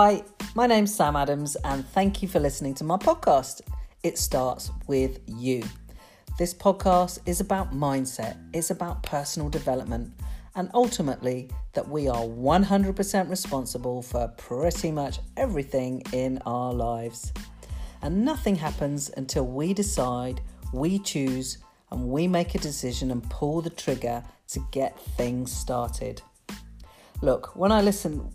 Hi, my name's Sam Adams and thank you for listening to my podcast, It Starts With You. This podcast is about mindset, it's about personal development, and ultimately that we are 100% responsible for pretty much everything in our lives. And nothing happens until we decide, we choose, and we make a decision and pull the trigger to get things started. Look, when I listen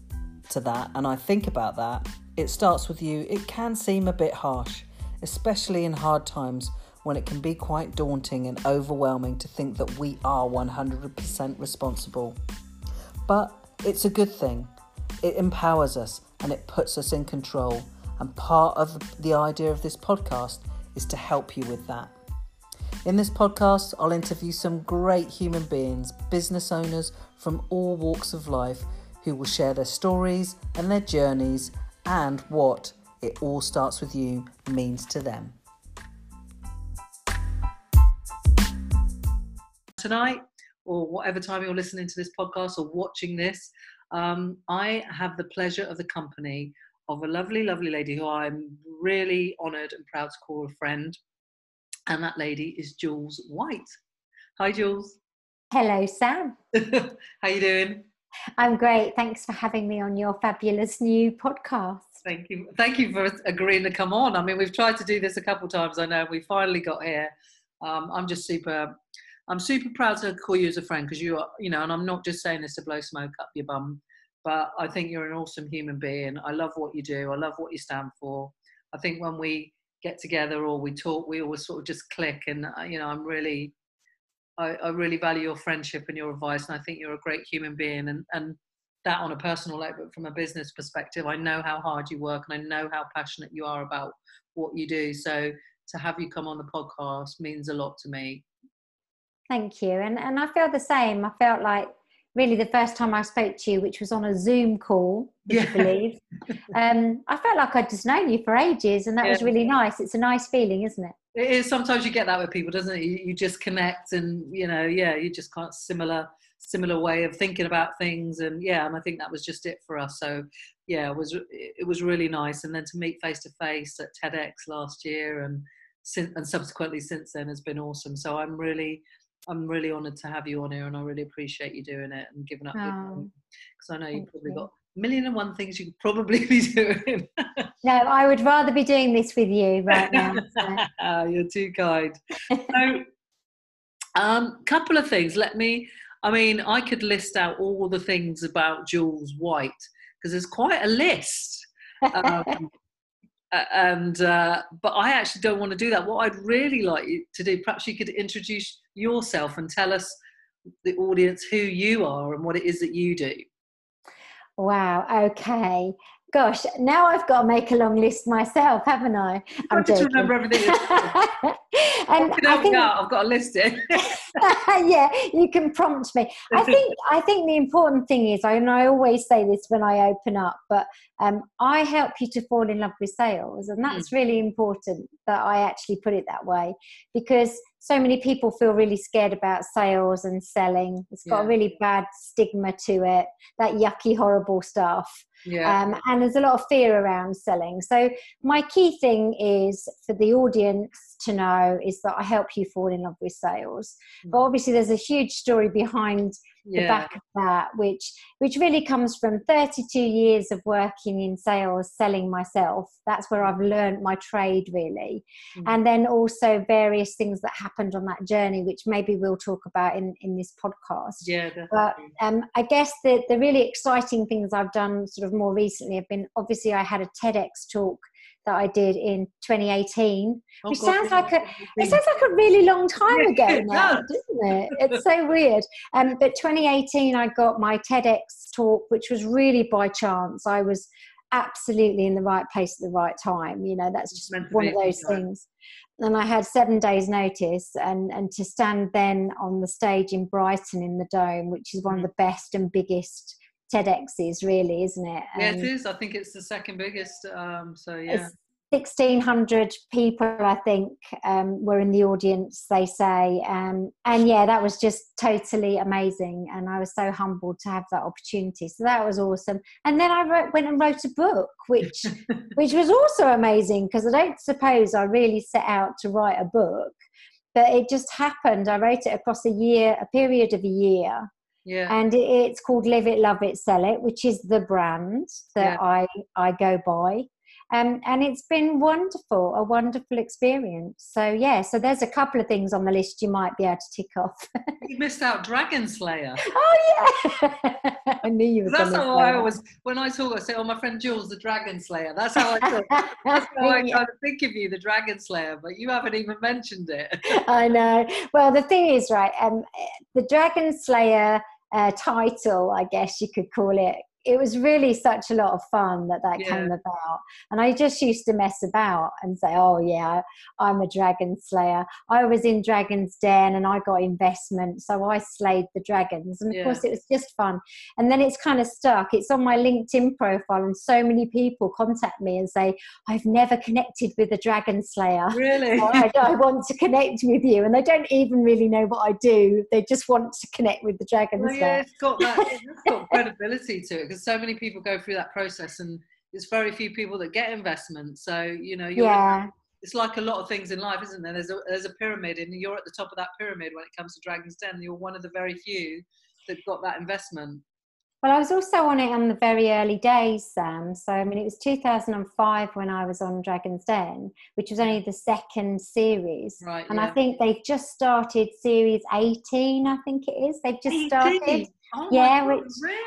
to that and I think about that, it starts with you. It can seem a bit harsh, especially in hard times when it can be quite daunting and overwhelming to think that we are 100% responsible. But it's a good thing. It empowers us and it puts us in control. And part of the idea of this podcast is to help you with that. In this podcast, I'll interview some great human beings, business owners from all walks of life who will share their stories and their journeys and what It All Starts With You means to them. Tonight, or whatever time you're listening to this podcast or watching this, I have the pleasure of the company of a lovely, lovely lady who I'm really honoured and proud to call a friend. And that lady is Jules White. Hi, Jules. Hello, Sam. How you doing? I'm great. Thanks for having me on your fabulous new podcast. Thank you. Thank you for agreeing to come on. I mean, we've tried to do this a couple of times, I know. We finally got here. I'm super proud to call you as a friend because you are, you know, and I'm not just saying this to blow smoke up your bum, but I think you're an awesome human being. I love what you do. I love what you stand for. I think when we get together or we talk, we always sort of just click. And, you know, I really value your friendship and your advice. And I think you're a great human being. And that on a personal level, but from a business perspective, I know how hard you work and I know how passionate you are about what you do. So to have you come on the podcast means a lot to me. Thank you. And I feel the same. I felt like really the first time I spoke to you, which was on a Zoom call, if you believe, I felt like I'd just known you for ages, and that was really nice. It's a nice feeling, isn't it? It is. Sometimes you get that with people, doesn't it? You just connect and, you know, you just can't similar way of thinking about things. And and I think that was just it for us. So it was really nice. And then to meet face to face at TEDx last year and subsequently since then has been awesome. So I'm really honoured to have you on here, and I really appreciate you doing it and giving up because I know you've probably got a million and one things you could probably be doing. No, I would rather be doing this with you right now. So. You're too kind. So, couple of things. I could list out all the things about Jules White because there's quite a list. But I actually don't want to do that. What I'd really like you to do, perhaps you could introduce yourself and tell us, the audience, who you are and what it is that you do. Wow, okay. Gosh, now I've got to make a long list myself, haven't I? I'm just remember everything. I've got to list it. Yeah, you can prompt me. I think the important thing is, and I always say this when I open up, but I help you to fall in love with sales, and that's really important that I actually put it that way, because so many people feel really scared about sales and selling. It's got a really bad stigma to it, that yucky, horrible stuff. And there's a lot of fear around selling. So my key thing is for the audience to know is that I help you fall in love with sales. But obviously there's a huge story behind the back of that, which really comes from 32 years of working in sales, selling myself. That's where I've learned my trade, really. And then also various things that happened on that journey, which maybe we'll talk about in this podcast. But I guess the really exciting things I've done sort of more recently have been, obviously I had a TEDx talk that I did in 2018, which sounds like a really long time ago now, doesn't it? It's so weird. But 2018, I got my TEDx talk, which was really by chance. I was absolutely in the right place at the right time. You know, that's just one of those things. And I had 7 days notice, and to stand then on the stage in Brighton in the Dome, which is one of the best and biggest TEDx is, really, isn't it? It is. I think it's the second biggest. 1,600 people, I think, were in the audience, they say. And yeah, that was just totally amazing. And I was so humbled to have that opportunity. So that was awesome. And then I went and wrote a book, which was also amazing, because I don't suppose I really set out to write a book, but it just happened. I wrote it across a period of a year. Yeah. And it's called Live It, Love It, Sell It, which is the brand that I go by. And it's been wonderful, a wonderful experience. So, yeah, so there's a couple of things on the list you might be able to tick off. You missed out Dragon Slayer. Oh, yeah. I knew you were going to. That's how I always, when I talk, I say, oh, my friend Jules, the Dragon Slayer. That's how I talk. That's how I kind of think of you, the Dragon Slayer, but you haven't even mentioned it. I know. Well, the thing is, right, the Dragon Slayer title, I guess you could call it, it was really such a lot of fun that came about. And I just used to mess about and say, oh yeah, I'm a dragon slayer. I was in Dragon's Den and I got investment. So I slayed the dragons. And of course it was just fun. And then it's kind of stuck. It's on my LinkedIn profile and so many people contact me and say, I've never connected with a dragon slayer. Really? I want to connect with you. And they don't even really know what I do. They just want to connect with the dragon slayer. Yeah, it's got credibility to it. So many people go through that process, and there's very few people that get investment. So it's like a lot of things in life, isn't there? There's a pyramid, and you're at the top of that pyramid when it comes to Dragon's Den. You're one of the very few that got that investment. Well, I was also on it on the very early days, Sam. So I mean, it was 2005 when I was on Dragon's Den, which was only the second series, right? And I think they've just started series 18. I think it is. They've just started. Oh yeah, God,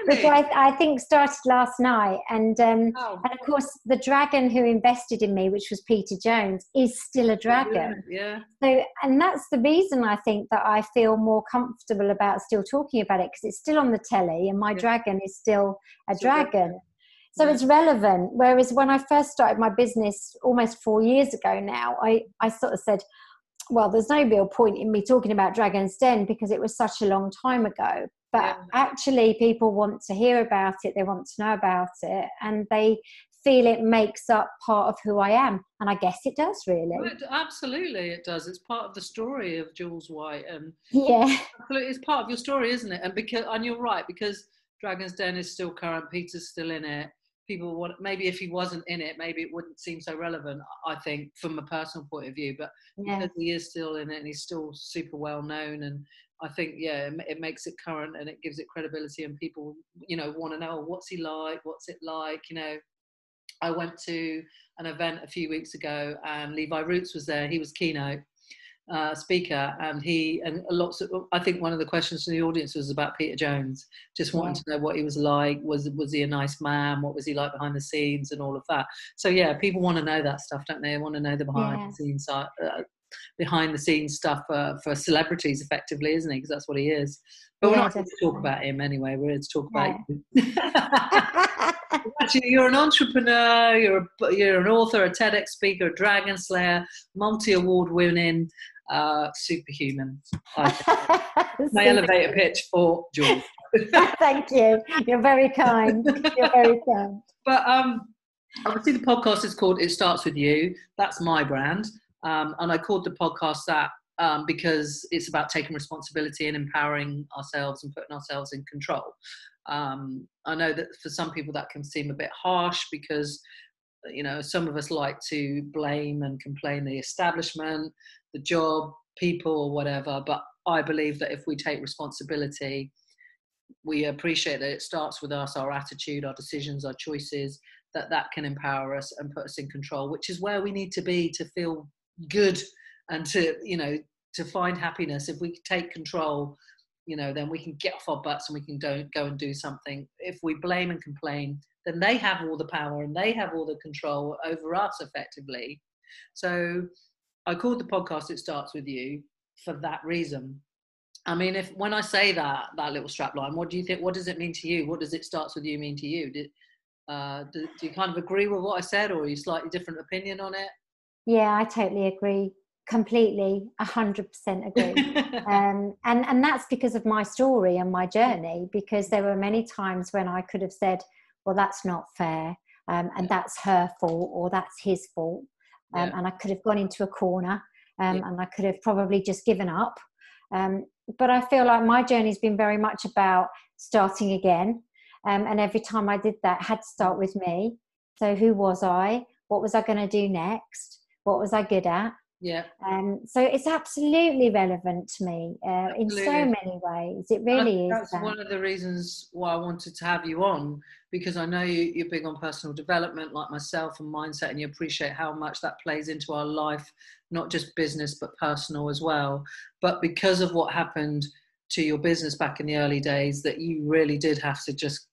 which I think started last night. And and of course, the dragon who invested in me, which was Peter Jones, is still a dragon. Yeah. So, and that's the reason I think that I feel more comfortable about still talking about it, because it's still on the telly and my dragon is still a dragon. So it's relevant. Whereas when I first started my business almost 4 years ago now, I sort of said, well, there's no real point in me talking about Dragon's Den because it was such a long time ago. But actually people want to hear about it, they want to know about it, and they feel it makes up part of who I am. And I guess it does, really. Well, absolutely it does. It's part of the story of Jules White. It's part of your story, isn't it? And you're right, because Dragon's Den is still current, Peter's still in it. People want, maybe if he wasn't in it, maybe it wouldn't seem so relevant, I think, from a personal point of view. But because he is still in it and he's still super well known, and I think, it makes it current and it gives it credibility, and people, want to know, what's he like? What's it like? I went to an event a few weeks ago and Levi Roots was there. He was keynote speaker, and I think one of the questions from the audience was about Peter Jones, just wanting to know what he was like. Was he a nice man? What was he like behind the scenes and all of that? So yeah, people want to know that stuff, don't they? They want to know the behind the scenes side. Behind the scenes stuff for celebrities, effectively, isn't he? Because that's what he is. But we're not going to talk about him anyway. We're going to talk about you. Actually, you're an entrepreneur. You're an author, a TEDx speaker, a dragon slayer, multi-award winning, superhuman. My elevator pitch for Jules. Thank you. You're very kind. You're very kind. But obviously, the podcast is called "It Starts With You." That's my brand. And I called the podcast that because it's about taking responsibility and empowering ourselves and putting ourselves in control. I know that for some people that can seem a bit harsh because, some of us like to blame and complain the establishment, the job, people or whatever. But I believe that if we take responsibility, we appreciate that it starts with us, our attitude, our decisions, our choices, that can empower us and put us in control, which is where we need to be to feel good and to find happiness. If we take control, then we can get off our butts and we can go and do something. If we blame and complain, then they have all the power and they have all the control over us, effectively. So I called the podcast It Starts With You for that reason. I mean, when I say that little strapline, what do you think? What does it mean to you? What does It Starts With You mean to you? Do you kind of agree with what I said, or are you slightly different opinion on it? Yeah, I totally agree. Completely, 100% agree. And that's because of my story and my journey, because there were many times when I could have said, well, that's not fair, and that's her fault, or that's his fault. and I could have gone into a corner, and I could have probably just given up. But I feel like my journey has been very much about starting again. And every time I did that, I had to start with me. So who was I? What was I going to do next? What was I good at? Yeah. So it's absolutely relevant to me in so many ways. It really is. That's one of the reasons why I wanted to have you on, because I know you're big on personal development like myself and mindset, and you appreciate how much that plays into our life, not just business, but personal as well. But because of what happened to your business back in the early days, that you really did have to just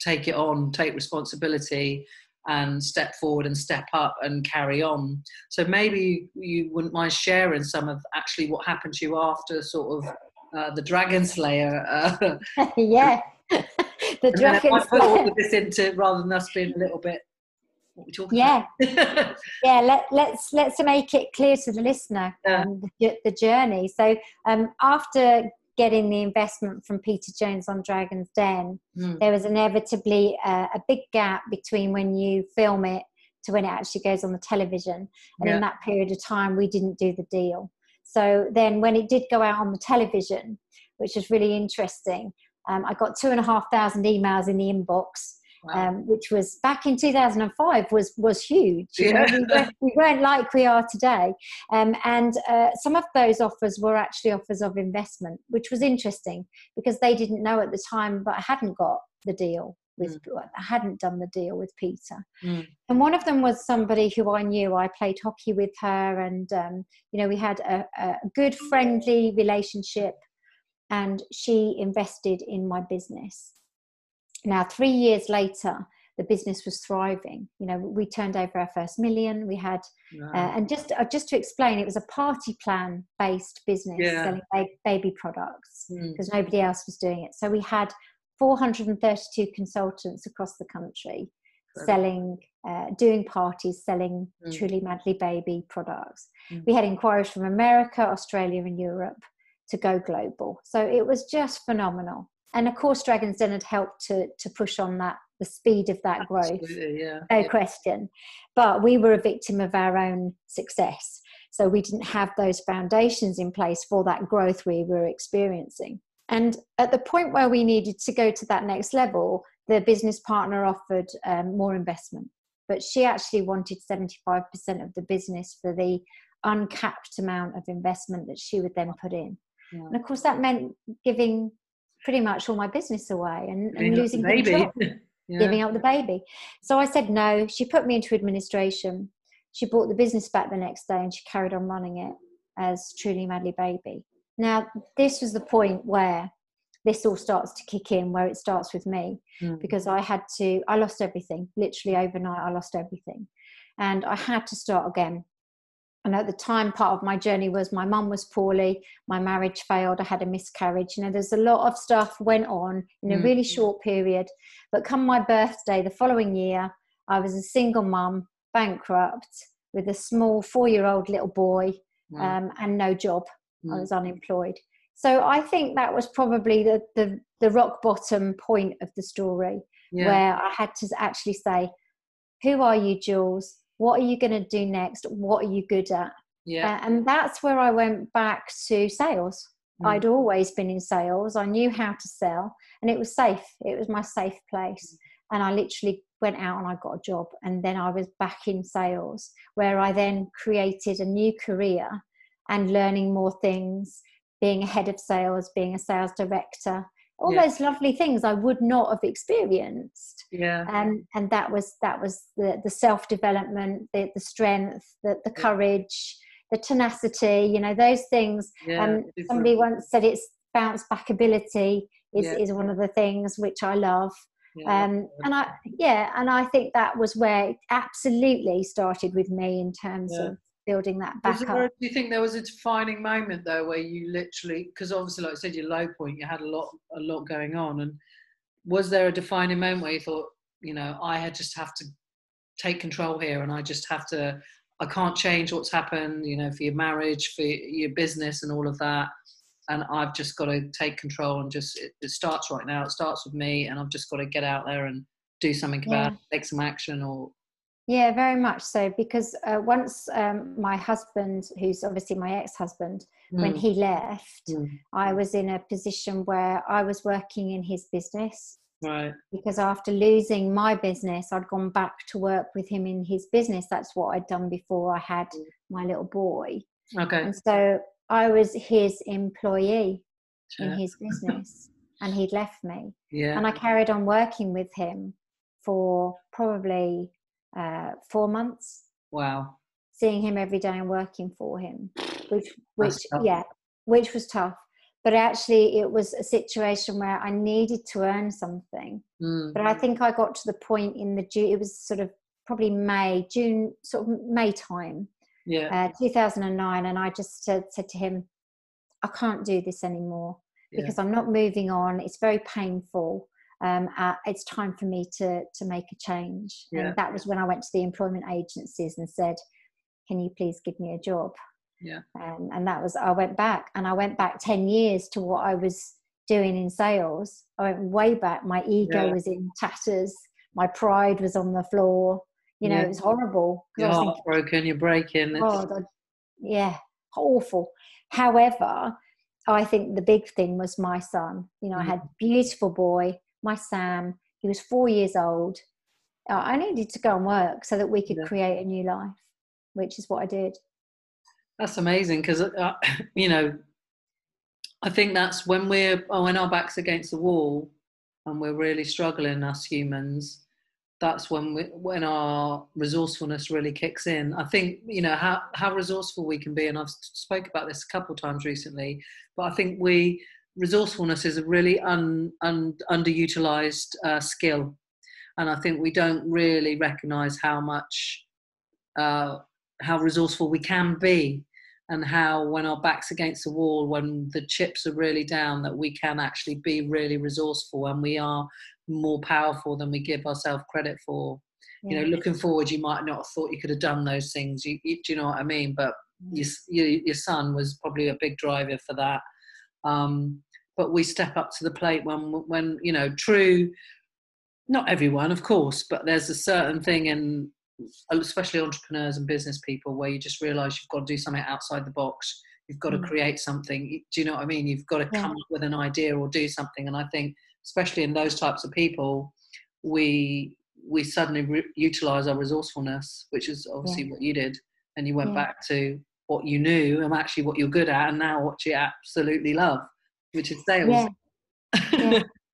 take it on, take responsibility, and step forward and step up and carry on. So maybe you wouldn't mind sharing some of actually what happened to you after sort of the Dragon Slayer. Yeah, the Dragon Slayer. All of this into, rather than us being a little bit, what we're talking about. Yeah, let's make it clear to the listener, the journey. So after getting the investment from Peter Jones on Dragon's Den, there was inevitably a big gap between when you film it to when it actually goes on the television. And in that period of time, we didn't do the deal. So then when it did go out on the television, which was really interesting, I got 2,500 emails in the inbox. Wow. Which was back in 2005 was huge. You know, we weren't like we are today. And some of those offers were actually offers of investment, which was interesting because they didn't know at the time, but I hadn't got the deal with, I hadn't done the deal with Peter. And one of them was somebody who I knew. I played hockey with her, and you know, we had a good friendly relationship, and she invested in my business. Now, 3 years later, the business was thriving. You know, we turned over our first million. We had, and just to explain, it was a party plan based business selling baby products because nobody else was doing it. So we had 432 consultants across the country selling, doing parties, selling Truly Madly Baby products. We had inquiries from America, Australia, and Europe to go global. So it was just phenomenal. And of course, Dragon's Den had helped to push on that, the speed of that growth. Absolutely, no question. But we were a victim of our own success. So we didn't have those foundations in place for that growth we were experiencing. And at the point where we needed to go to that next level, the business partner offered more investment. But she actually wanted 75% of the business for the uncapped amount of investment that she would then put in. Yeah. And of course, that meant giving pretty much all my business away and losing control, giving up the baby. So I said no. She put me into administration. She bought the business back the next day, and she carried on running it as Truly Madly Baby. Now, this was the point where this all starts to kick in, where it starts with me, because I lost everything. Literally overnight, I lost everything. And I had to start again. And at the time, part of my journey was my mum was poorly, my marriage failed, I had a miscarriage. You know, there's a lot of stuff went on in a really short period. But come my birthday the following year, I was a single mum, bankrupt, with a small 4-year-old little boy, and no job. I was unemployed. So I think that was probably the rock bottom point of the story, where I had to actually say, who are you, Jules? What are you going to do next? What are you good at? And that's where I went back to sales. I'd always been in sales. I knew how to sell, and it was safe. It was my safe place. And I literally went out and I got a job, and then I was back in sales, where I then created a new career and learning more things, being a head of sales, being a sales director, all those lovely things I would not have experienced. And that was the self-development, the strength, the courage, the tenacity, you know, those things. Somebody once said it's bounce back ability is one of the things which I love. And I think that was where it absolutely started with me in terms of building that back up. Do you think there was a defining moment though, where you literally, because obviously like I said, your low point, you had a lot going on, and was there a defining moment where you thought, you know, I just have to take control here, and I can't change what's happened, you know, for your marriage, for your business and all of that, and I've just got to take control, and just it starts right now, it starts with me, and I've just got to get out there and do something about it, take some action, or Yeah, very much so, because once my husband, who's obviously my ex-husband, when he left, I was in a position where I was working in his business. Right. Because after losing my business, I'd gone back to work with him in his business. That's what I'd done before I had my little boy. Okay. And so I was his employee in his business, and he'd left me. Yeah. And I carried on working with him for probably 4 months. Wow. Seeing him every day and working for him, which was tough. But actually it was a situation where I needed to earn something. But I think I got to the point in it was sort of probably May time, 2009. And I just said to him, I can't do this anymore because I'm not moving on. It's very painful. It's time for me to make a change. And that was when I went to the employment agencies and said, can you please give me a job? Yeah. And that was, I went back 10 years to what I was doing in sales. I went way back. My ego was in tatters. My pride was on the floor. You know, it was horrible. You're heartbroken, you're breaking. Oh, God. Yeah, awful. However, I think the big thing was my son. You know, I had a beautiful boy. My Sam, he was 4 years old. I needed to go and work so that we could create a new life, which is what I did. That's amazing, because, you know, I think that's when when our back's against the wall and we're really struggling, us humans, that's when our resourcefulness really kicks in. I think, you know, how resourceful we can be, and I've spoke about this a couple of times recently, but I think resourcefulness is a really underutilized skill, and I think we don't really recognize how much how resourceful we can be, and how when our back's against the wall, when the chips are really down, that we can actually be really resourceful, and we are more powerful than we give ourselves credit for. You know, looking forward, you might not have thought you could have done those things, do you know what I mean? But your son was probably a big driver for that. But we step up to the plate when you know, not everyone, of course, but there's a certain thing in, especially entrepreneurs and business people, where you just realise you've got to do something outside the box. You've got to create something. Do you know what I mean? You've got to come up with an idea or do something. And I think, especially in those types of people, we suddenly utilise our resourcefulness, which is obviously what you did, and you went back to what you knew and actually what you're good at, and now what you absolutely love, which is sales.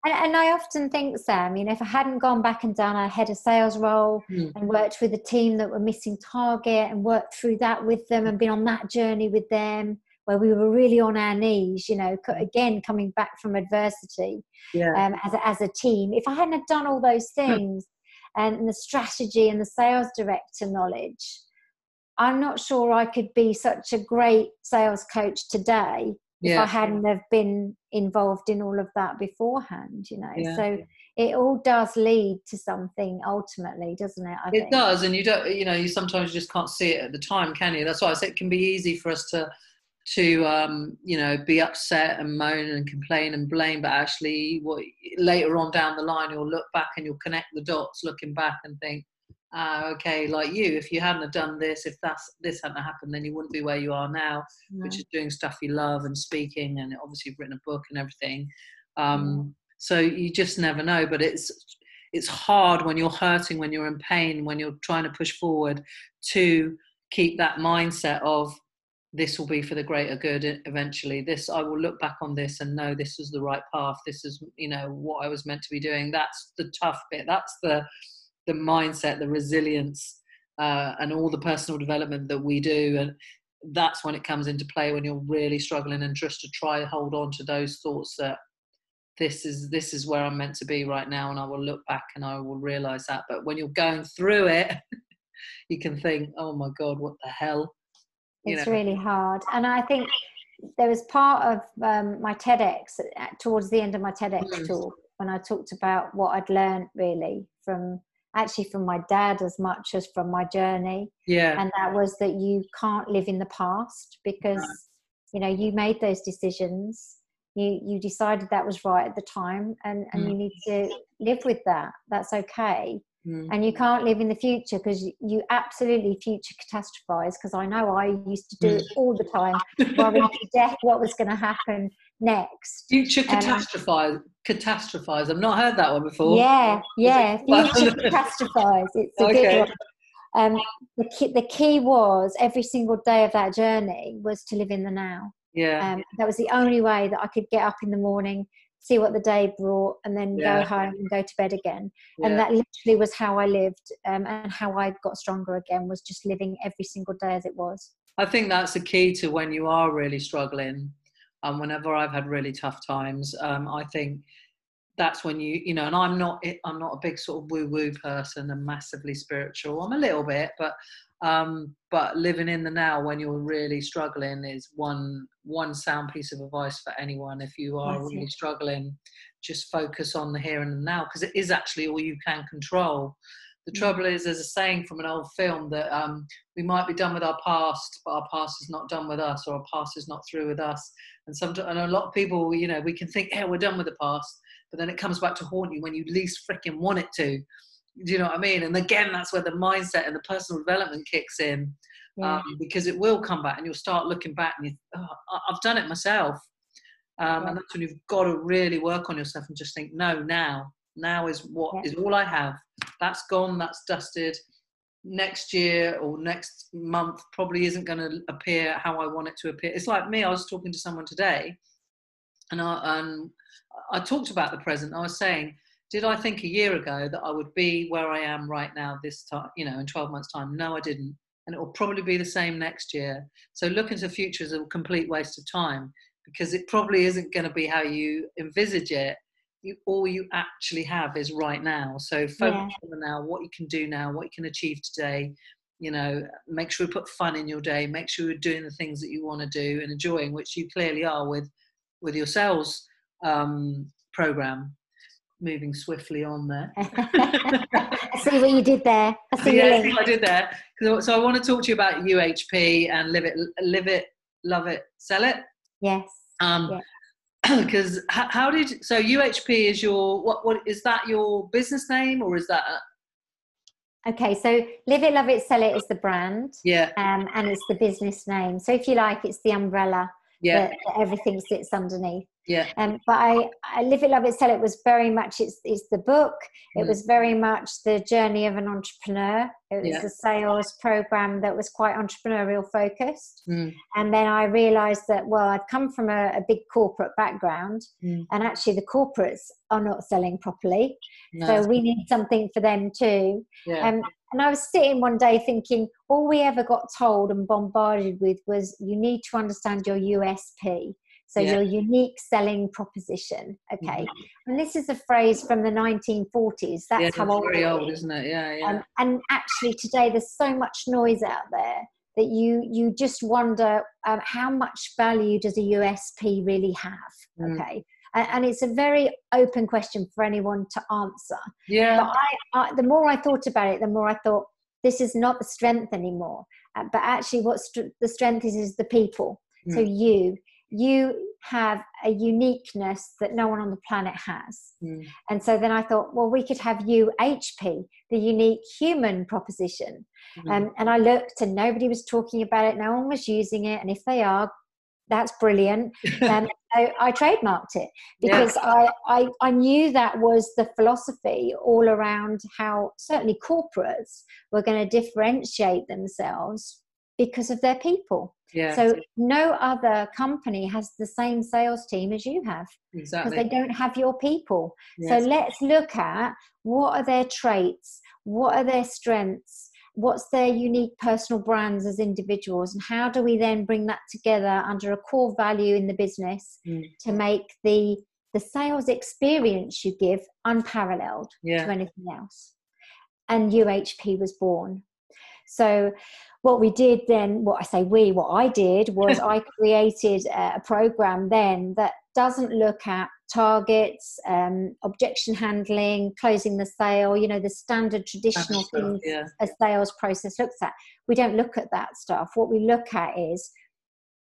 And I often think, Sam, you know, if I hadn't gone back and done a head of sales role and worked with a team that were missing target and worked through that with them and been on that journey with them where we were really on our knees, you know, again coming back from adversity as a team, if I hadn't done all those things and the strategy and the sales director knowledge, I'm not sure I could be such a great sales coach today if I hadn't have been involved in all of that beforehand, you know. So it all does lead to something ultimately, doesn't it? I think. Does, and you don't, you know, you sometimes just can't see it at the time, can you? That's why I said it can be easy for us to you know, be upset and moan and complain and blame, but actually later on down the line you'll look back and you'll connect the dots looking back and think, okay, like you, if you hadn't have done this, if this hadn't happened, then you wouldn't be where you are now, which is doing stuff you love and speaking, and obviously you've written a book and everything. So you just never know, but it's hard when you're hurting, when you're in pain, when you're trying to push forward, to keep that mindset of this will be for the greater good eventually. This, I will look back on this and know this was the right path. This is, you know, what I was meant to be doing. That's the tough bit. That's the mindset, the resilience, and all the personal development that we do. And that's when it comes into play, when you're really struggling, and just to try and hold on to those thoughts that this is where I'm meant to be right now, and I will look back and I will realise that. But when you're going through it, you can think, oh my God, what the hell? It's really hard. And I think there was part of my TEDx, towards the end of my TEDx talk, when I talked about what I'd learned really from my dad as much as from my journey. Yeah. And that was that you can't live in the past, because, you know, you made those decisions. You decided that was right at the time, and you need to live with that. That's okay. And you can't live in the future because you absolutely future catastrophize, because I know I used to do it all the time, worrying to death what was going to happen next. Future catastrophize. I've not heard that one before. Yeah. Future catastrophize. It's a good one. The key was every single day of that journey was to live in the now. That was the only way that I could get up in the morning, see what the day brought, and then go home and go to bed again. And that literally was how I lived, and how I got stronger again was just living every single day as it was. I think that's the key to when you are really struggling. Whenever I've had really tough times, I think that's when you know, and I'm not a big sort of woo-woo person and massively spiritual. I'm a little bit, but living in the now when you're really struggling is one sound piece of advice for anyone. If you are really struggling, just focus on the here and the now, because it is actually all you can control. The trouble is, there's a saying from an old film that we might be done with our past, but our past is not done with us, or our past is not through with us. And sometimes, and a lot of people, you know, we can think, we're done with the past, but then it comes back to haunt you when you least freaking want it to. Do you know what I mean? And again, that's where the mindset and the personal development kicks in, because it will come back and you'll start looking back and you, I've done it myself. And that's when you've got to really work on yourself and just think, no, now is what is all I have. That's gone, that's dusted. Next year or next month probably isn't going to appear how I want it to appear. It's like me, I was talking to someone today and I talked about the present. I was saying, did I think a year ago that I would be where I am right now this time, you know, in 12 months time? No, I didn't. And it will probably be the same next year. So looking to the future is a complete waste of time, because it probably isn't going to be how you envisage it. All you actually have is right now. So focus on the now, what you can do now, what you can achieve today. You know, make sure you put fun in your day. Make sure you're doing the things that you want to do and enjoying, which you clearly are with your sales program. Moving swiftly on there. I see what you did there. I see what I did there. So I want to talk to you about UHP and live it, love it, sell it. Yes. Because how did, so UHP is your, what is that your business name, or is that? Okay, so Live It, Love It, Sell It is the brand. Yeah. And it's the business name. So if you like, it's the umbrella that everything sits underneath. Yeah. But I Live It, Love It, Sell It was very much, it's the book. It was very much the journey of an entrepreneur. It was a sales program that was quite entrepreneurial focused. And then I realized that, well, I'd come from a big corporate background, and actually the corporates are not selling properly. No. So we need something for them too. Yeah. And I was sitting one day thinking, all we ever got told and bombarded with was, you need to understand your USP. So your unique selling proposition. Okay. And this is a phrase from the 1940s. That's how old it is. Very old, isn't it? Yeah. And actually today there's so much noise out there that you just wonder how much value does a USP really have? Okay. And it's a very open question for anyone to answer. Yeah. But I, the more I thought about it, the more I thought, this is not the strength anymore. But actually what the strength is the people. So you have a uniqueness that no one on the planet has. And so then I thought, well, we could have UHP, the unique human proposition. And I looked and nobody was talking about it. No one was using it. And if they are, that's brilliant. So I trademarked it because I knew that was the philosophy all around how certainly corporates were going to differentiate themselves because of their people. Yeah. So no other company has the same sales team as you have, because they don't have your people. Yes. So let's look at what are their traits, what are their strengths, what's their unique personal brands as individuals, and how do we then bring that together under a core value in the business to make the sales experience you give unparalleled to anything else. And UHP was born. So what we did then, what I did was I created a program then that doesn't look at targets, objection handling, closing the sale, you know, the standard traditional things a sales process looks at. We don't look at that stuff. What we look at is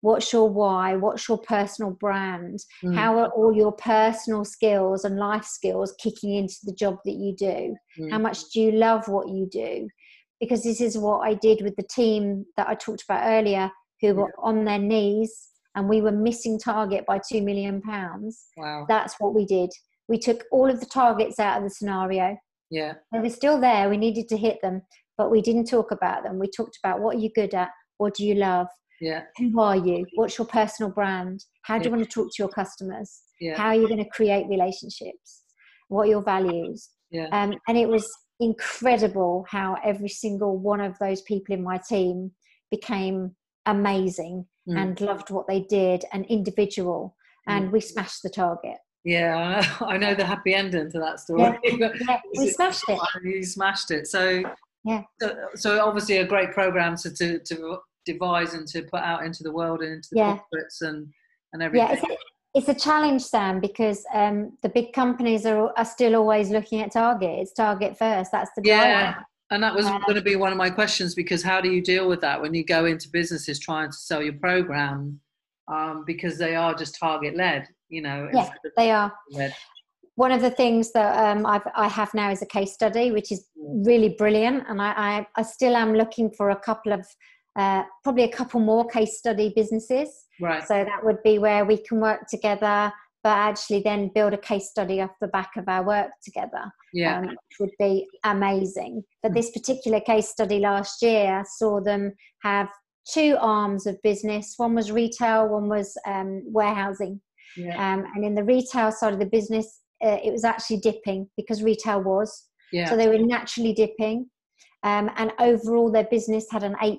What's your why? What's your personal brand? Mm. How are all your personal skills and life skills kicking into the job that you do? Mm. How much do you love what you do? Because this is what I did with the team that I talked about earlier, who were on their knees, and we were missing target by £2 million. Wow. That's what we did. We took all of the targets out of the scenario. Yeah. They were still there. We needed to hit them, but we didn't talk about them. We talked about, what are you good at? What do you love? Yeah. Who are you? What's your personal brand? How do you want to talk to your customers? Yeah. How are you going to create relationships? What are your values? Yeah. And it was incredible how every single one of those people in my team became amazing and loved what they did and individual. And we smashed the target. Yeah, I know the happy ending to that story. Yeah. Yeah. We smashed it. You smashed it. So, yeah. So obviously a great program to devise and to put out into the world and into the corporates and everything. Yeah, it's a challenge, Sam, because the big companies are still always looking at target. It's target first. That's the driver. And that was going to be one of my questions, because how do you deal with that when you go into businesses trying to sell your program, because they are just target led, you know? Yeah, they are. One of the things that I have now is a case study, which is really brilliant, and I still am looking for a couple of probably a couple more case study businesses. Right. So that would be where we can work together, but actually then build a case study off the back of our work together. Yeah. Which would be amazing. But this particular case study last year saw them have two arms of business. One was retail, one was warehousing. Yeah. And in the retail side of the business, it was actually dipping, because retail was. Yeah. So they were naturally dipping. And overall, their business had an 8%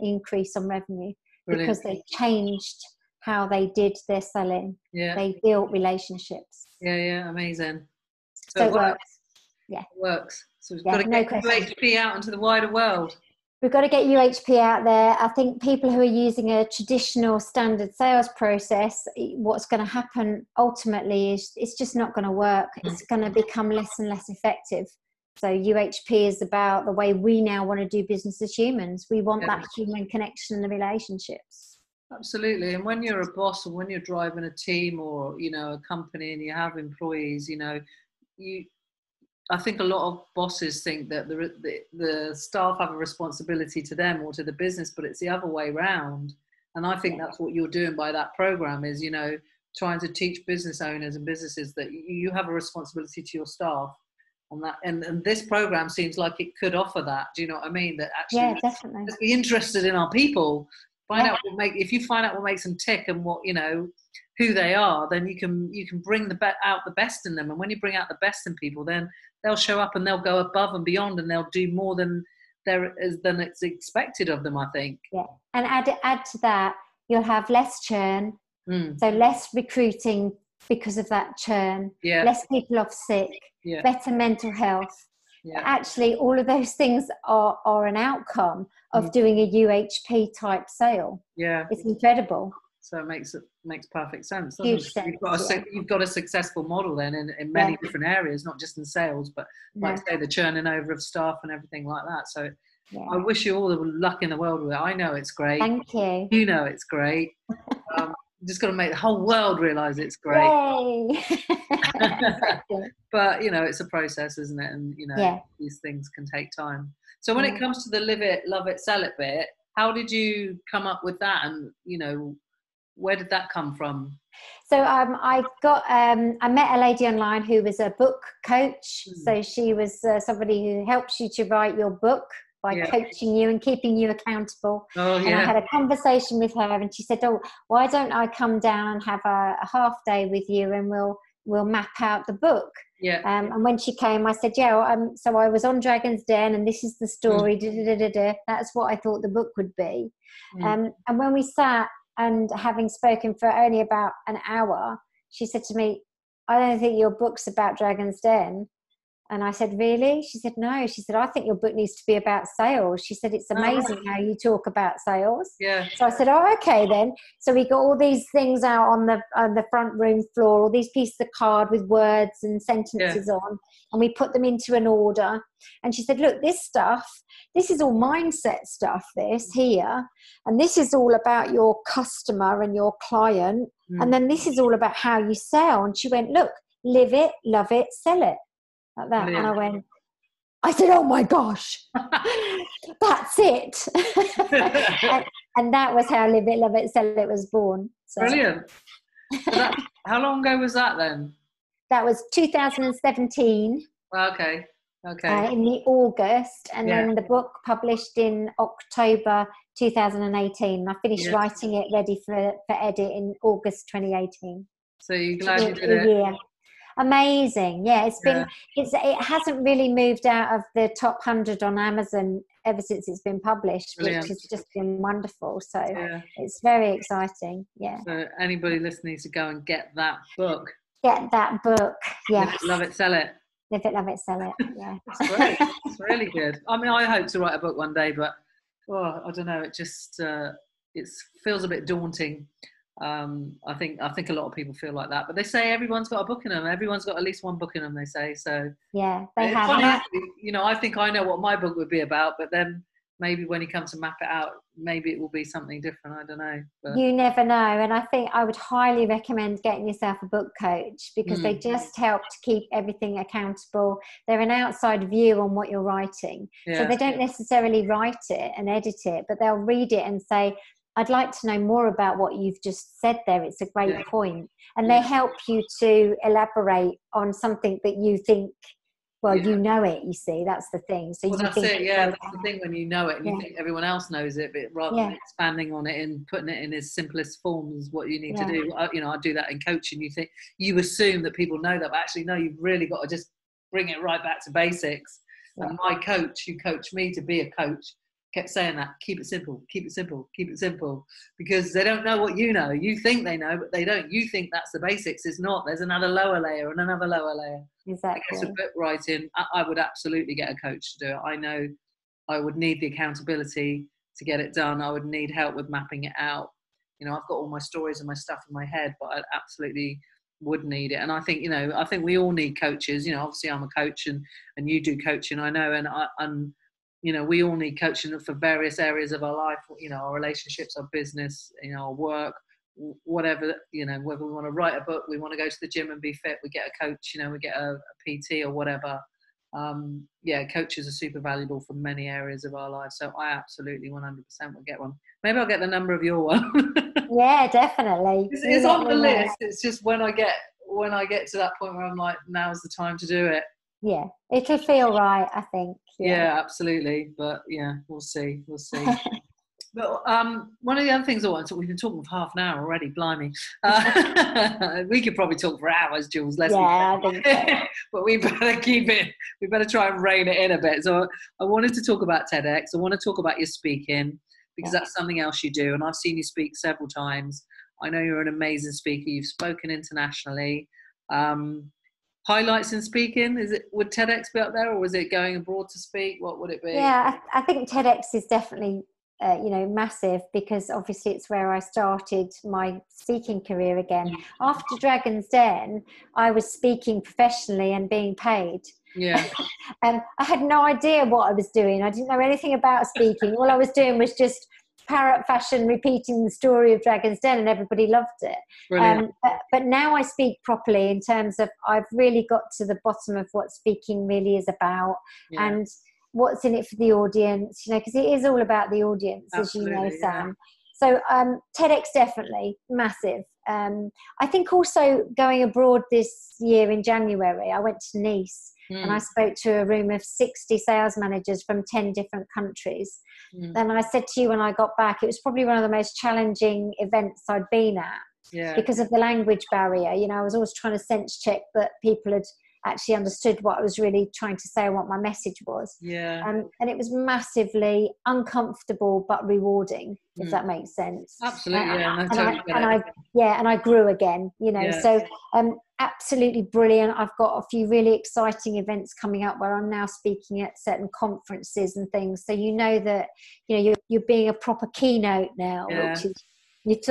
increase on revenue. Brilliant. Because they changed how they did their selling. Yeah. They built relationships. Yeah, yeah, amazing. So it works. Yeah. It works. So we've got to get UHP out into the wider world. We've got to get UHP out there. I think people who are using a traditional standard sales process, what's going to happen ultimately is it's just not going to work. It's going to become less and less effective. So UHP is about the way we now want to do business as humans. We want that human connection and the relationships. Absolutely. And when you're a boss, or when you're driving a team, or you know, a company, and you have employees, you know, I think a lot of bosses think that the staff have a responsibility to them or to the business, but it's the other way around. And I think that's what you're doing by that program is, you know, trying to teach business owners and businesses that you have a responsibility to your staff. On that, and this program seems like it could offer that. Do you know what I mean? That actually, definitely. Let's be interested in our people. Find out what if you find out what makes them tick and what, you know, who they are, then you can bring out the best in them. And when you bring out the best in people, then they'll show up and they'll go above and beyond, and they'll do more than it's expected of them. I think. Yeah, and add to that, you'll have less churn, so less recruiting because of that churn. Yeah. Less people off sick. Yeah. Better mental health. Yeah. Actually, all of those things are an outcome of doing a UHP type sale. Yeah, it's incredible. So it makes perfect sense. Huge sense. You've got a successful model then in many different areas, not just in sales, but like say the churning over of staff and everything like that. So I wish you all the luck in the world with it. I know it's great. Thank you. You know it's great. Just got to make the whole world realize it's great. But you know, it's a process, isn't it? And you know, these things can take time. So when it comes to the live it, love it, sell it bit, how did you come up with that? And you know, where did that come from? So I met a lady online who was a book coach. So she was somebody who helps you to write your book by coaching you and keeping you accountable. And I had a conversation with her, and she said, "Oh, why don't I come down and have a half day with you, and we'll map out the book." Yeah. And when she came, I said, so I was on Dragon's Den, and this is the story. That's what I thought the book would be. And when we sat, and having spoken for only about an hour, she said to me, "I don't think your book's about Dragon's Den." And I said, really? She said, no. She said, I think your book needs to be about sales. She said, it's amazing how you talk about sales. Yeah. So I said, oh, okay then. So we got all these things out on the front room floor, all these pieces of card with words and sentences on, and we put them into an order. And she said, look, this stuff, this is all mindset stuff, this here. And this is all about your customer and your client. Mm. And then this is all about how you sell. And she went, look, live it, love it, sell it. Like that. And I said, oh my gosh, that's it. and that was how Live It, Love It, Sell It was born. So. Brilliant. So that, how long ago was that then? That was 2017. Okay. Okay. In the August, and then the book published in October 2018. I finished writing it, ready for edit in August 2018. So you're glad you did it? Yeah. Amazing. Yeah, it's been it hasn't really moved out of the top 100 on Amazon ever since it's been published. Brilliant. Which has just been wonderful, so it's very exciting. So anybody listening needs to go and get that book. Yes. Love it, sell it. Live it, love it, sell it. Yeah. That's great. It's really good. I mean, I hope to write a book one day, but I don't know, it just it feels a bit daunting. I think a lot of people feel like that, but they say everyone's got a book in them. Everyone's got at least one book in them, they say. So they have. Funny, you know, I think I know what my book would be about, but then maybe when you come to map it out, maybe it will be something different. I don't know. But. You never know. And I think I would highly recommend getting yourself a book coach, because they just help to keep everything accountable. They're an outside view on what you're writing. Yeah. So they don't necessarily write it and edit it, but they'll read it and say, I'd like to know more about what you've just said there. It's a great point. And they help you to elaborate on something that you think, you know it, you see, that's the thing. So you think it, that's the thing when you know it and you think everyone else knows it, but rather than expanding on it and putting it in its simplest form is what you need to do. You know, I do that in coaching. You think, you assume that people know that, but actually, no, you've really got to just bring it right back to basics. Yeah. And my coach, who coached me to be a coach, kept saying that, keep it simple, keep it simple, keep it simple, because they don't know what you know. You think they know, but they don't. You think that's the basics. It's not. There's another lower layer and another lower layer. Exactly. I guess with book writing, I would absolutely get a coach to do it. I know I would need the accountability to get it done. I would need help with mapping it out. You know, I've got all my stories and my stuff in my head, but I absolutely would need it. And I think, you know, I think we all need coaches. You know, obviously I'm a coach and you do coaching, I know, and I'm you know, we all need coaching for various areas of our life, you know, our relationships, our business, you know, our work, whatever, you know, whether we want to write a book, we want to go to the gym and be fit, we get a coach, you know, we get a PT or whatever. Coaches are super valuable for many areas of our lives. So I absolutely 100% will get one. Maybe I'll get the number of your one. Yeah, definitely. It's on the list. It's just when I get to that point where I'm like, now's the time to do it. Yeah, it'll feel right, I think. Yeah, absolutely. But yeah, we'll see. But one of the other things I want to talk, we've been talking for half an hour already, blimey. We could probably talk for hours, Jules. But we better keep it. We better try and rein it in a bit. So I wanted to talk about TEDx. I want to talk about your speaking, because that's something else you do. And I've seen you speak several times. I know you're an amazing speaker. You've spoken internationally. Highlights in speaking, would TEDx be up there, or was it going abroad to speak? What would it be? Yeah, I think TEDx is definitely, massive, because obviously it's where I started my speaking career again. After Dragon's Den, I was speaking professionally and being paid. Yeah. And I had no idea what I was doing. I didn't know anything about speaking. All I was doing was just parrot fashion repeating the story of Dragon's Den, and everybody loved it. But now I speak properly, in terms of I've really got to the bottom of what speaking really is about and what's in it for the audience, you know, because it is all about the audience. Absolutely, as you know, Sam. So TEDx definitely massive. I think also going abroad this year in January, I went to Nice. And I spoke to a room of 60 sales managers from 10 different countries. And I said to you when I got back, it was probably one of the most challenging events I'd been at because of the language barrier. You know, I was always trying to sense check that people had actually understood what I was really trying to say and what my message was. Yeah. And it was massively uncomfortable but rewarding, if that makes sense. Absolutely. And I grew again, you know. Yeah. So absolutely brilliant. I've got a few really exciting events coming up where I'm now speaking at certain conferences and things. So you know that, you know, you're being a proper keynote now, yeah. which is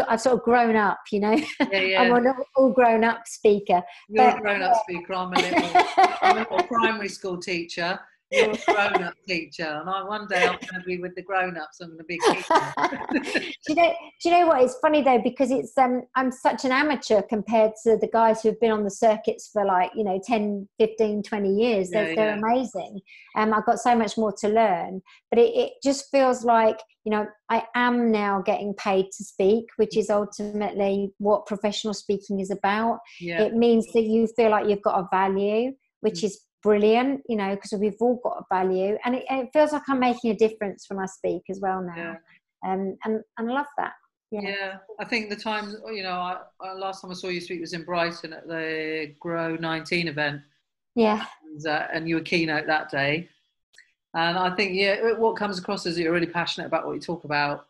I've sort of grown up, you know. Yeah, yeah. I'm an all grown-up speaker. You're a grown-up speaker. I'm a little primary school teacher. You're a grown-up teacher. And one day I'm going to be with the grown-ups. I'm going to be a teacher. Do you know what? It's funny, though, because it's I'm such an amateur compared to the guys who have been on the circuits for, like, you know, 10, 15, 20 years. They're amazing. I've got so much more to learn. But it just feels like, you know, I am now getting paid to speak, which is ultimately what professional speaking is about. Yeah. It means that you feel like you've got a value, which is brilliant, you know, because we've all got a value. And it feels like I'm making a difference when I speak as well now. Yeah. And I love that. Yeah. Yeah. I think the time, you know, last time I saw you speak was in Brighton at the Grow 19 event. Yeah. And you were keynote that day. And I think, yeah, what comes across is that you're really passionate about what you talk about.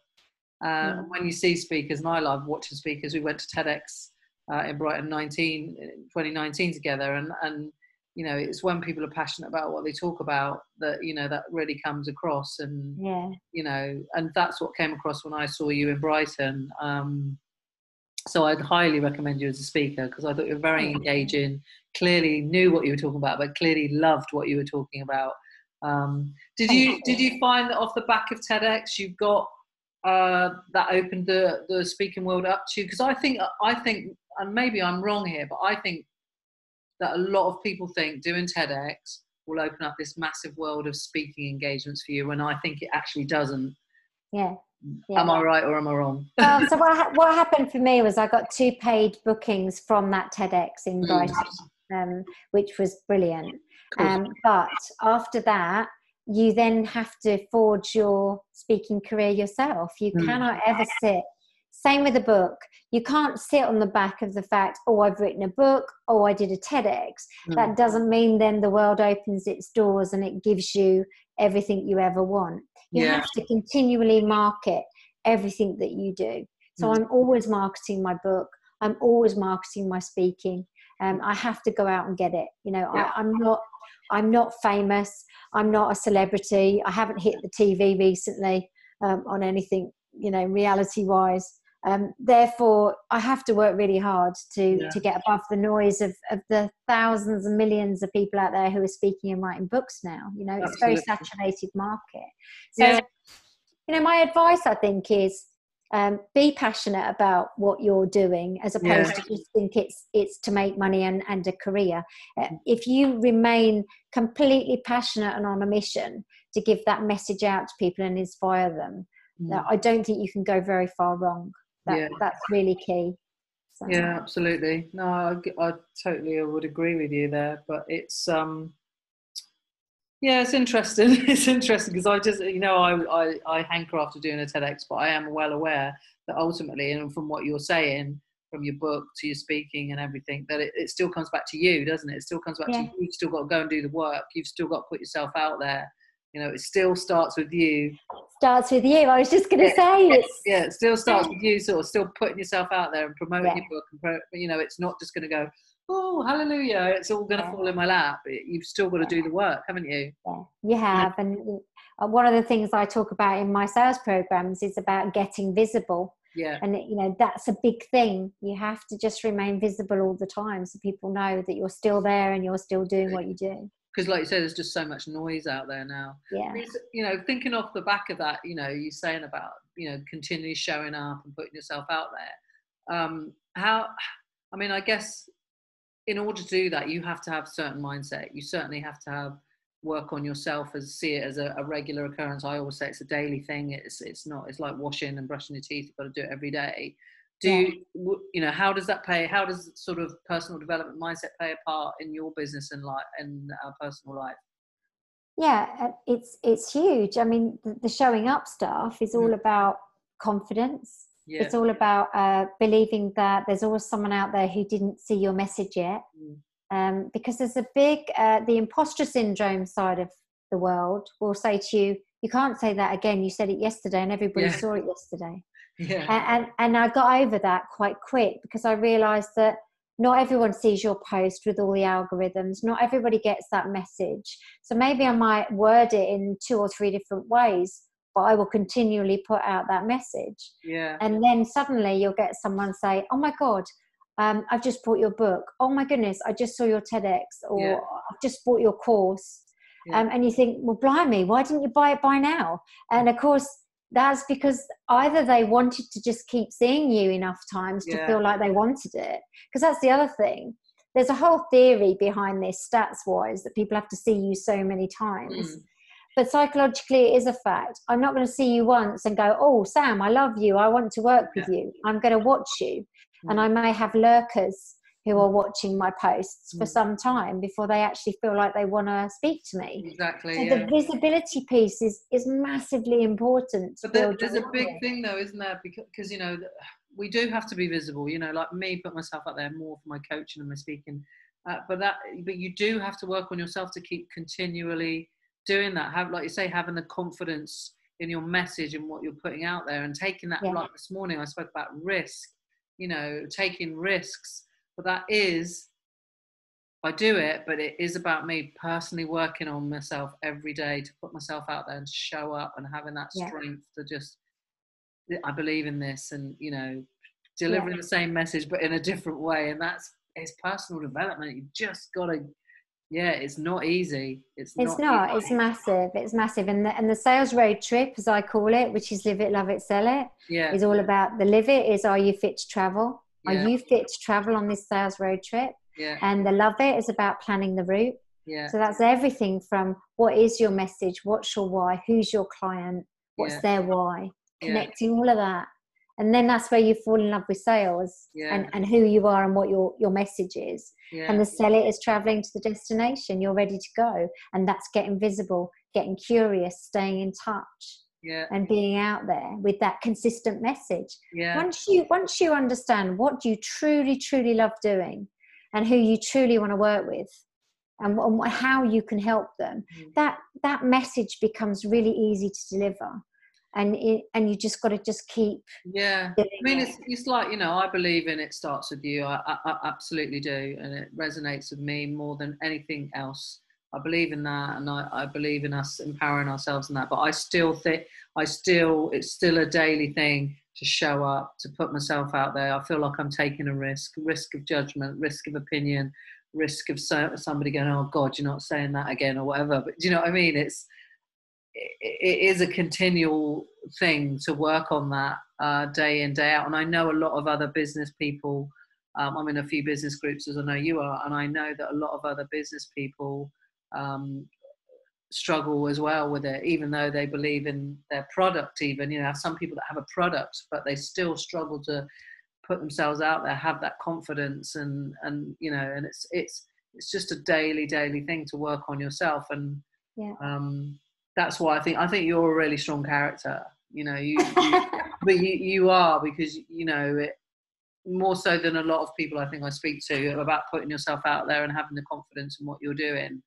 When you see speakers, and I love watching speakers, we went to TEDx in Brighton 2019 together. And, you know, it's when people are passionate about what they talk about that, you know, that really comes across. And, yeah. you know, and that's what came across when I saw you in Brighton. So I'd highly recommend you as a speaker, because I thought you were very engaging, clearly knew what you were talking about, but clearly loved what you were talking about. Did you find that off the back of TEDx you got that opened the speaking world up to you? Because I think, and maybe I'm wrong here, but I think that a lot of people think doing TEDx will open up this massive world of speaking engagements for you, and I think it actually doesn't. Yeah. Yeah. Am I right or am I wrong? So what happened for me was I got 2 paid bookings from that TEDx in Brighton, which was brilliant. But after that, you then have to forge your speaking career yourself. You cannot ever sit. Same with a book. You can't sit on the back of the fact, oh, I've written a book, oh, I did a TEDx. That doesn't mean then the world opens its doors and it gives you everything you ever want. You have to continually market everything that you do. So I'm always marketing my book. I'm always marketing my speaking. I have to go out and get it. You know, yeah. I'm not famous. I'm not a celebrity. I haven't hit the TV recently on anything, you know, reality-wise. Therefore, I have to work really hard to get above the noise of the thousands and millions of people out there who are speaking and writing books now. You know, it's a very saturated market. So, you know, my advice, I think, is be passionate about what you're doing, as opposed to just think it's to make money and a career. If you remain completely passionate and on a mission to give that message out to people and inspire them, I don't think you can go very far wrong. That's really key. So. Yeah, absolutely. No, I totally would agree with you there. But it's yeah, it's interesting. It's interesting because I just, you know, I hanker after doing a TEDx, but I am well aware that ultimately, and from what you're saying, from your book to your speaking and everything, that it still comes back to you, doesn't it? It still comes back to you. You've still got to go and do the work. You've still got to put yourself out there. You know, it still starts with you. Starts with you. I was just going to say it. Yeah, it still starts with you, sort of still putting yourself out there and promoting your book. And you know, it's not just going to go, oh, hallelujah, it's all going to fall in my lap. You've still got to do the work, haven't you? Yeah, you have. And one of the things I talk about in my sales programs is about getting visible. Yeah. And, you know, that's a big thing. You have to just remain visible all the time so people know that you're still there and you're still doing what you do. Because, like you said, there's just so much noise out there now. Yeah. You know, thinking off the back of that, you know, you're saying about, you know, continually showing up and putting yourself out there. I mean, I guess, in order to do that, you have to have a certain mindset. You certainly have to have work on yourself, as see it as a regular occurrence. I always say it's a daily thing. It's not. It's like washing and brushing your teeth. You've got to do it every day. You know, how does that play? How does sort of personal development mindset play a part in your business and life and personal life? Yeah, it's huge. I mean, the showing up stuff is all about confidence. Yeah. It's all about believing that there's always someone out there who didn't see your message yet. because there's a big, the imposter syndrome side of the world will say to you, you can't say that again. You said it yesterday and everybody saw it yesterday. Yeah. And I got over that quite quick because I realized that not everyone sees your post with all the algorithms. Not everybody gets that message. So maybe I might word it in 2 or 3 different ways, but I will continually put out that message. Yeah. And then suddenly you'll get someone say, oh my God, I've just bought your book. Oh my goodness, I just saw your TEDx, or I've just bought your course. Yeah. And you think, well, blimey, why didn't you buy it by now? And of course, that's because either they wanted to just keep seeing you enough times to feel like they wanted it. Because that's the other thing. There's a whole theory behind this, stats-wise, that people have to see you so many times. Mm. But psychologically, it is a fact. I'm not going to see you once and go, oh, Sam, I love you. I want to work with you. I'm going to watch you. Mm. And I may have lurkers who are watching my posts for some time before they actually feel like they want to speak to me. Exactly. So the visibility piece is massively important. But there's a big thing though, isn't there? Because, you know, we do have to be visible, you know, like me, put myself out there more for my coaching and my speaking. But you do have to work on yourself to keep continually doing that. Like you say, having the confidence in your message and what you're putting out there and taking that, like this morning, I spoke about risk, you know, taking risks. But that is, I do it, but it is about me personally working on myself every day to put myself out there and show up and having that strength to just, I believe in this, and, you know, delivering the same message, but in a different way. And it's personal development. You just got to, it's not easy. It's not easy. It's massive. It's massive. And the sales road trip, as I call it, which is Live It, Love It, Sell It, is all about the Live It is, are you fit to travel? Are you fit to travel on this sales road trip? Yeah. And the Love It is about planning the route. Yeah. So that's everything from what is your message, what's your why, who's your client, what's their why, connecting all of that. And then that's where you fall in love with sales and who you are and what your message is. Yeah. And the Sell It is traveling to the destination. You're ready to go. And that's getting visible, getting curious, staying in touch. Yeah. And being out there with that consistent message. Yeah. Once you understand what you truly, truly love doing and who you truly want to work with and how you can help them, that message becomes really easy to deliver. And you just got to just keep. Yeah. I mean, it's like, you know, I believe in It Starts With You. I absolutely do. And it resonates with me more than anything else. I believe in that, and I believe in us empowering ourselves in that. But I still think, it's still a daily thing to show up, to put myself out there. I feel like I'm taking a risk of judgment, risk of opinion, risk of somebody going, "Oh God, you're not saying that again," or whatever. But do you know what I mean? It is a continual thing to work on that day in, day out. And I know a lot of other business people. I'm in a few business groups, as I know you are, and I know that a lot of other business people. Struggle as well with it, even though they believe in their product. Even, you know, some people that have a product, but they still struggle to put themselves out there, have that confidence, and you know, and it's just a daily thing to work on yourself. And that's why I think you're a really strong character, you know, you are, because, you know, it more so than a lot of people I think I speak to about putting yourself out there and having the confidence in what you're doing,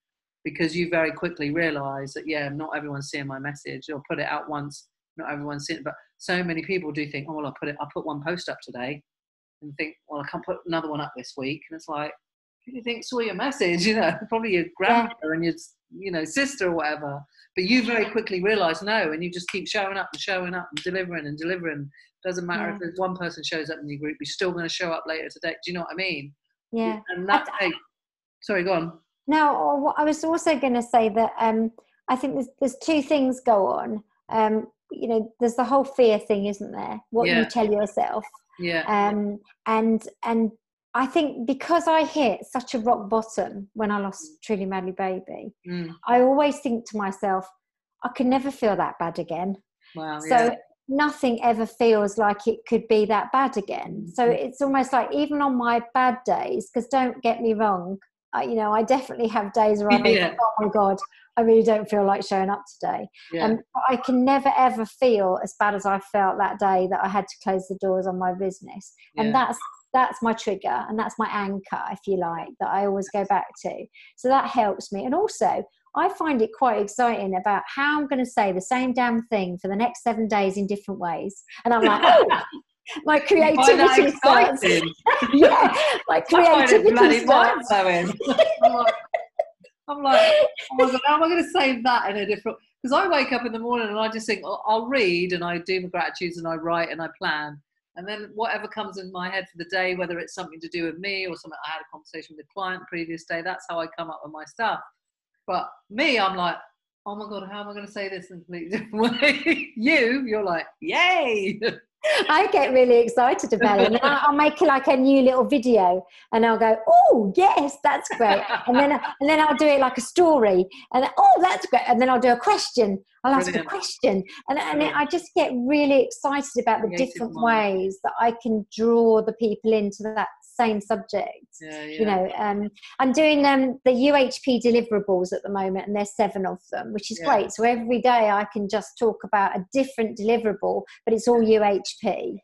because you very quickly realize that, not everyone's seeing my message. You'll put it out once, not everyone's seeing it, but so many people do think, oh, well, I put one post up today, and think, well, I can't put another one up this week. And it's like, who do you think saw your message? You know, probably your grandmother and your, you know, sister or whatever. But you very quickly realize no, and you just keep showing up and delivering. Doesn't matter if there's one person shows up in your group, you're still going to show up later today. Do you know what I mean? Yeah. And that day, sorry, go on. No, I was also going to say that I think there's two things go on. You know, there's the whole fear thing, isn't there? What you tell yourself. Yeah. And I think because I hit such a rock bottom when I lost Truly Madly Baby, I always think to myself, I can never feel that bad again. Wow. So nothing ever feels like it could be that bad again. So it's almost like even on my bad days, because don't get me wrong, you know, I definitely have days where I'm like, oh my God, I really don't feel like showing up today. And I can never ever feel as bad as I felt that day that I had to close the doors on my business. And that's that's my trigger and that's my anchor, if you like, that I always go back to. So that helps me. And also, I find it quite exciting about how I'm going to say the same damn thing for the next 7 days in different ways. And I'm like, oh, my creativity starts. Yeah, my creativity starts. I'm like, oh, how am I going to say that in a different? Because I wake up in the morning and I just think, oh, I'll read and I do my gratitudes and I write and I plan. And then whatever comes in my head for the day, whether it's something to do with me or something, I had a conversation with a client the previous day, that's how I come up with my stuff. But me, I'm like, oh my God, how am I going to say this in a completely different way? You're like, yay. I get really excited about it. And I'll make like a new little video and I'll go, oh, yes, that's great. And then I'll do it like a story. And then, oh, that's great. And then I'll do a question. I'll ask a question. And I just get really excited about the different ways that I can draw the people into that same subject. You know, I'm doing the UHP deliverables at the moment, and there's 7 of them, which is great. So every day I can just talk about a different deliverable, but it's all UHP.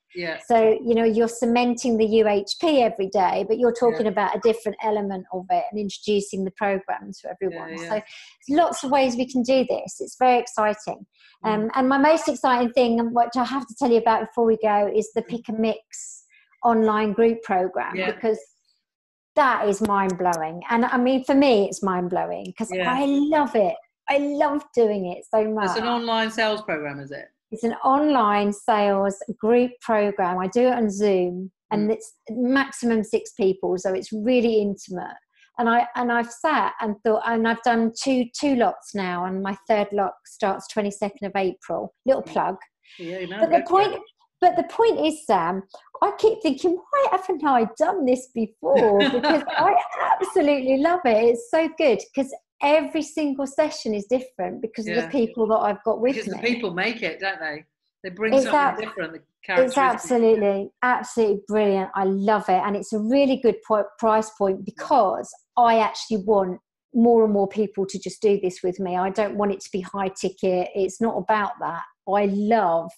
So, you know, you're cementing the UHP every day, but you're talking about a different element of it and introducing the program to everyone. So there's lots of ways we can do this. It's very exciting. And my most exciting thing, which I have to tell you about before we go, is the Pick and Mix online group program, because that is mind-blowing. And I mean, for me, it's mind-blowing because I love it. I love doing it so much. It's an online sales program, is it? It's an online sales group program. I do it on Zoom, and it's maximum 6 people, so it's really intimate. And I've sat and thought, and I've done two lots now, and my third lot starts 22nd of April. Little plug. But the point is, Sam, I keep thinking, why haven't I done this before? Because I absolutely love it. It's so good because every single session is different because of the people that I've got with me. The people make it, don't they? They bring something different. It's absolutely brilliant. I love it. And it's a really good price point because I actually want more and more people to just do this with me. I don't want it to be high ticket. It's not about that. I love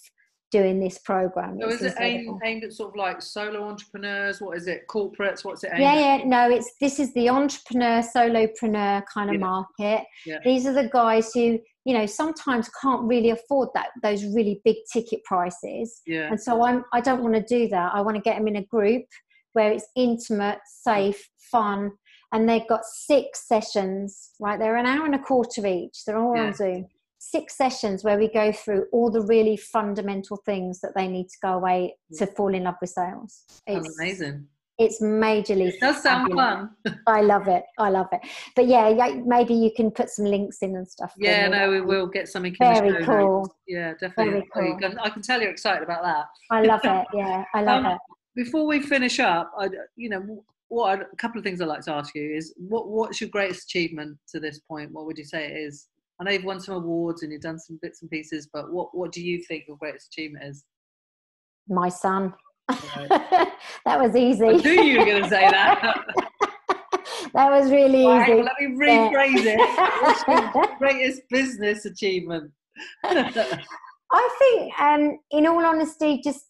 doing this program. So is it aimed at sort of like solo entrepreneurs? What is it? Corporates? What's it aimed at? No, this is the entrepreneur, solopreneur kind of market. These are the guys who, you know, sometimes can't really afford those really big ticket prices. And so I don't want to do that. I want to get them in a group where it's intimate, safe, fun, and they've got 6 sessions, right? They're an hour and a quarter each. They're all on Zoom. 6 sessions where we go through all the really fundamental things that they need to go away to fall in love with sales. That's amazing. It's majorly. It does sound fun. I love it. But yeah, maybe you can put some links in and stuff. Yeah, no, we will get something. Very cool. Yeah, definitely. Very cool. I can tell you're excited about that. I love it. Yeah, I love it. Before we finish up, a couple of things I'd like to ask you is what's your greatest achievement to this point? What would you say it is? I know you've won some awards and you've done some bits and pieces, but what do you think your greatest achievement is? My son. Right. That was easy. I knew you were going to say that. That was really easy. Well, let me rephrase it. What's your greatest business achievement? I think, in all honesty, just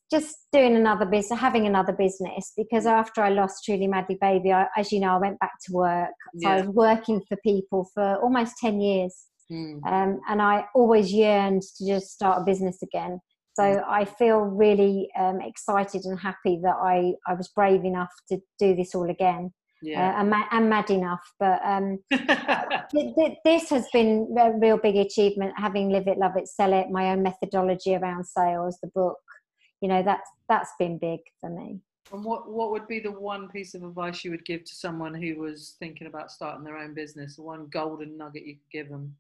doing another business, having another business, because after I lost Truly Madly Baby, as you know, I went back to work. So I was working for people for almost 10 years. And I always yearned to just start a business again. So I feel really excited and happy that I was brave enough to do this all again. And mad enough. But this has been a real big achievement, having Live It, Love It, Sell It, my own methodology around sales, the book. You know, that's been big for me. And what would be the one piece of advice you would give to someone who was thinking about starting their own business, the one golden nugget you could give them?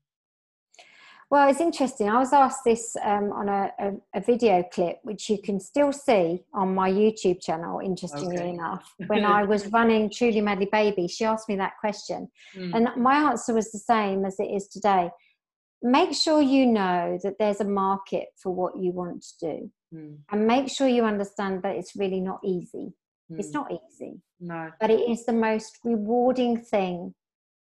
Well, it's interesting. I was asked this on a video clip, which you can still see on my YouTube channel, interestingly enough. When I was running Truly Madly Baby, she asked me that question. And my answer was the same as it is today. Make sure you know that there's a market for what you want to do. And make sure you understand that it's really not easy. It's not easy. No. But it is the most rewarding thing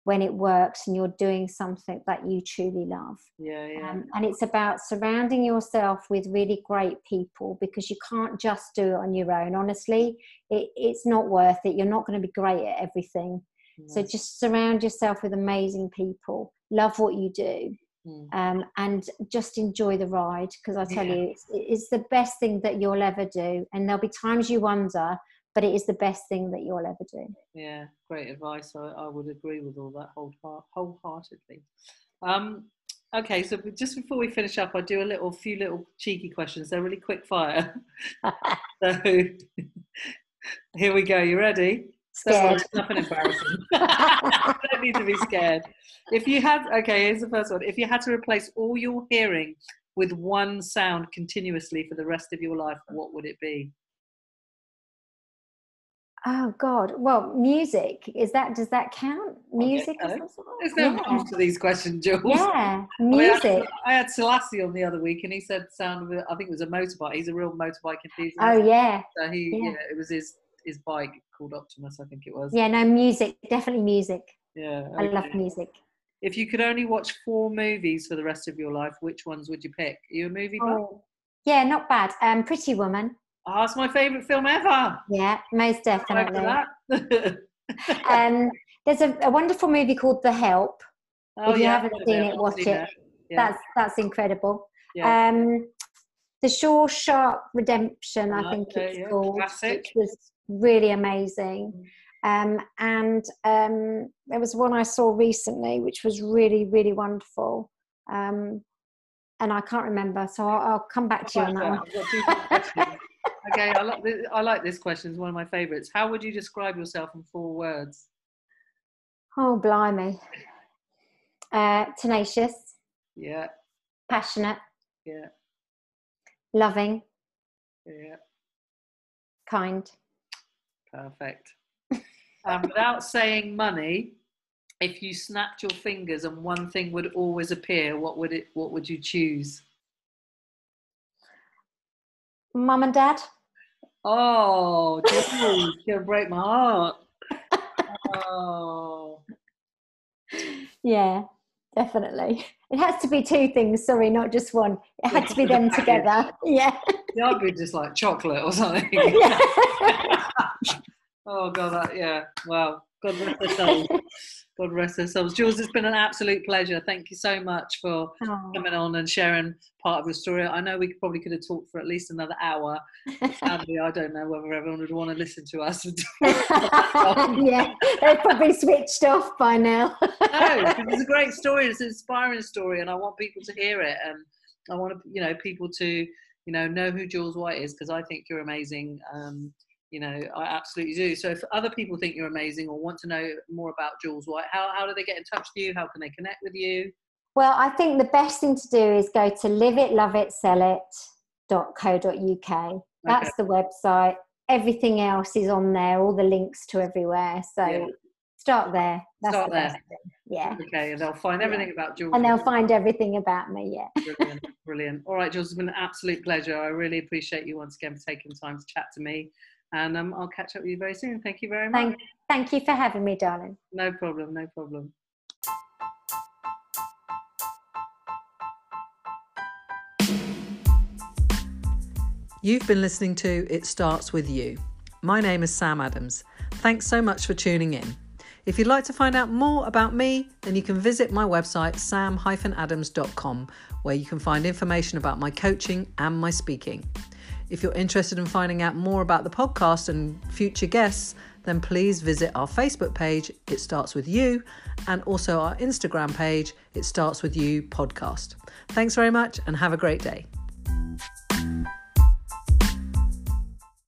when it works and you're doing something that you truly love. Yeah, yeah. And it's about surrounding yourself with really great people, because you can't just do it on your own. Honestly, it's not worth it. You're not going to be great at everything. Yes. So just surround yourself with amazing people. Love what you do. And just enjoy the ride, because I tell you, it's the best thing that you'll ever do. And there'll be times you wonder, but it is the best thing that you'll ever do. Yeah, great advice. I would agree with all that wholeheartedly. Okay, so just before we finish up, I do a few little cheeky questions. They're really quick fire. So here we go. You ready? Scared. That's nothing embarrassing. Don't need to be scared. If you had, okay, here's the first one. If you had to replace all your hearing with one sound continuously for the rest of your life, what would it be? Oh God! Well, music is that. Does that count? Music. Okay, so. There's no answer to these questions, Jules. Yeah, music. I had Selassie on the other week, and he said sound of, I think it was a motorbike. He's a real motorbike enthusiast. Oh yeah. So he, you know, it was his bike called Optimus, I think it was. Yeah, no, music, definitely music. Yeah, okay. I love music. If you could only watch 4 movies for the rest of your life, which ones would you pick? Are you a movie buff? Yeah, not bad. Pretty Woman. Oh, it's my favourite film ever. Yeah, most definitely. There's a wonderful movie called The Help. Oh, if you haven't seen it, watch it. Yeah. That's incredible. Yeah. The Shawshank Redemption, I think it's called. Classic. Which was really amazing. And there was one I saw recently, which was really, really wonderful. And I can't remember, so I'll come back to you on that one. Okay, I like this question. It's one of my favourites. How would you describe yourself in 4 words? Oh, blimey. Tenacious. Yeah. Passionate. Yeah. Loving. Yeah. Kind. Perfect. Without saying money, if you snapped your fingers and one thing would always appear, what would you choose? Mum and Dad. Oh, Jules, you're gonna break my heart. Oh. Yeah, definitely. It has to be 2 things, sorry, not just one. It had to be them together. Yeah. Yeah, I'd be just like chocolate or something. Yeah. Oh, God, wow. God rest their souls. God rest their souls. Jules, it's been an absolute pleasure. Thank you so much for coming on and sharing part of your story. I know we probably could have talked for at least another hour. Sadly, I don't know whether everyone would want to listen to us. Yeah, they've probably switched off by now. No, it's a great story. It's an inspiring story, and I want people to hear it. And I want people to know who Jules White is, because I think you're amazing. I absolutely do. So if other people think you're amazing or want to know more about Jules White, how do they get in touch with you? How can they connect with you? Well, I think the best thing to do is go to liveitlove.co.uk. That's the website. Everything else is on there, all the links to everywhere. So start there. That's start the there. Best thing. Yeah. Okay, and they'll find everything about Jules. And they'll find everything about me, Brilliant, brilliant. All right, Jules, it's been an absolute pleasure. I really appreciate you once again for taking time to chat to me. And I'll catch up with you very soon. Thank you very much. Thank you for having me, darling. No problem, no problem. You've been listening to It Starts With You. My name is Sam Adams. Thanks so much for tuning in. If you'd like to find out more about me, then you can visit my website, sam-adams.com, where you can find information about my coaching and my speaking. If you're interested in finding out more about the podcast and future guests, then please visit our Facebook page, It Starts With You, and also our Instagram page, It Starts With You Podcast. Thanks very much and have a great day.